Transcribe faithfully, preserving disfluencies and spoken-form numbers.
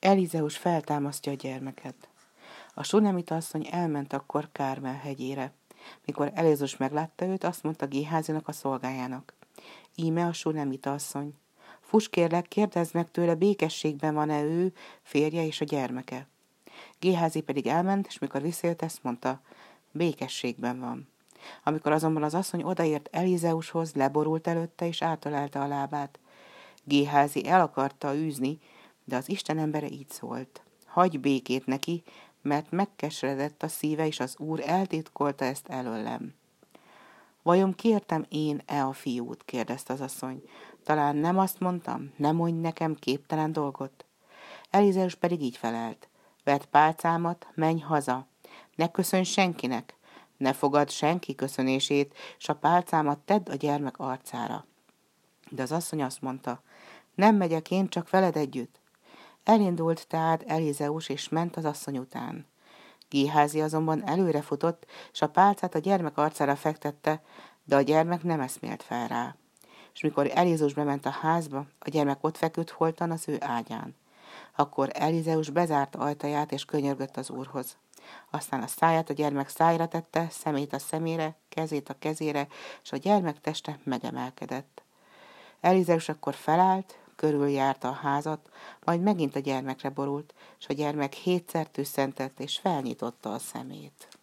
Elizeus feltámasztja a gyermeket. A sunemita asszony elment akkor Kármel hegyére. Mikor Elizeus meglátta őt, azt mondta Géházinak a szolgájának: íme a sunemita asszony. Fuss kérlek, kérdezd meg tőle, békességben van-e ő, férje és a gyermeke. Géházi pedig elment, és mikor visszajött, ezt mondta: békességben van. Amikor azonban az asszony odaért Elizeushoz, leborult előtte, és átalálta a lábát. Géházi el akarta űzni, de az Isten embere így szólt: hagyj békét neki, mert megkeseredett a szíve, és az Úr eltitkolta ezt előlem. Vajon kértem én-e a fiút? Kérdezte az asszony. Talán nem azt mondtam, nem mondj nekem képtelen dolgot. Elizeus pedig így felelt: vedd pálcámat, menj haza, ne köszönj senkinek, ne fogadd senki köszönését, s a pálcámat tedd a gyermek arcára. De az asszony azt mondta: nem megyek én, csak veled együtt. Elindult tehát Elizeus, és ment az asszony után. Géházi azonban előre futott, s a pálcát a gyermek arcára fektette, de a gyermek nem eszmélt fel rá. És mikor Elizeus bement a házba, a gyermek ott feküdt holtan az ő ágyán. Akkor Elizeus bezárta ajtaját, és könyörgött az Úrhoz. Aztán a száját a gyermek szájra tette, szemét a szemére, kezét a kezére, és a gyermek teste megemelkedett. Elizeus akkor felállt, körüljárta a házat, majd megint a gyermekre borult, és a gyermek hétszer tüsszentett, és felnyitotta a szemét.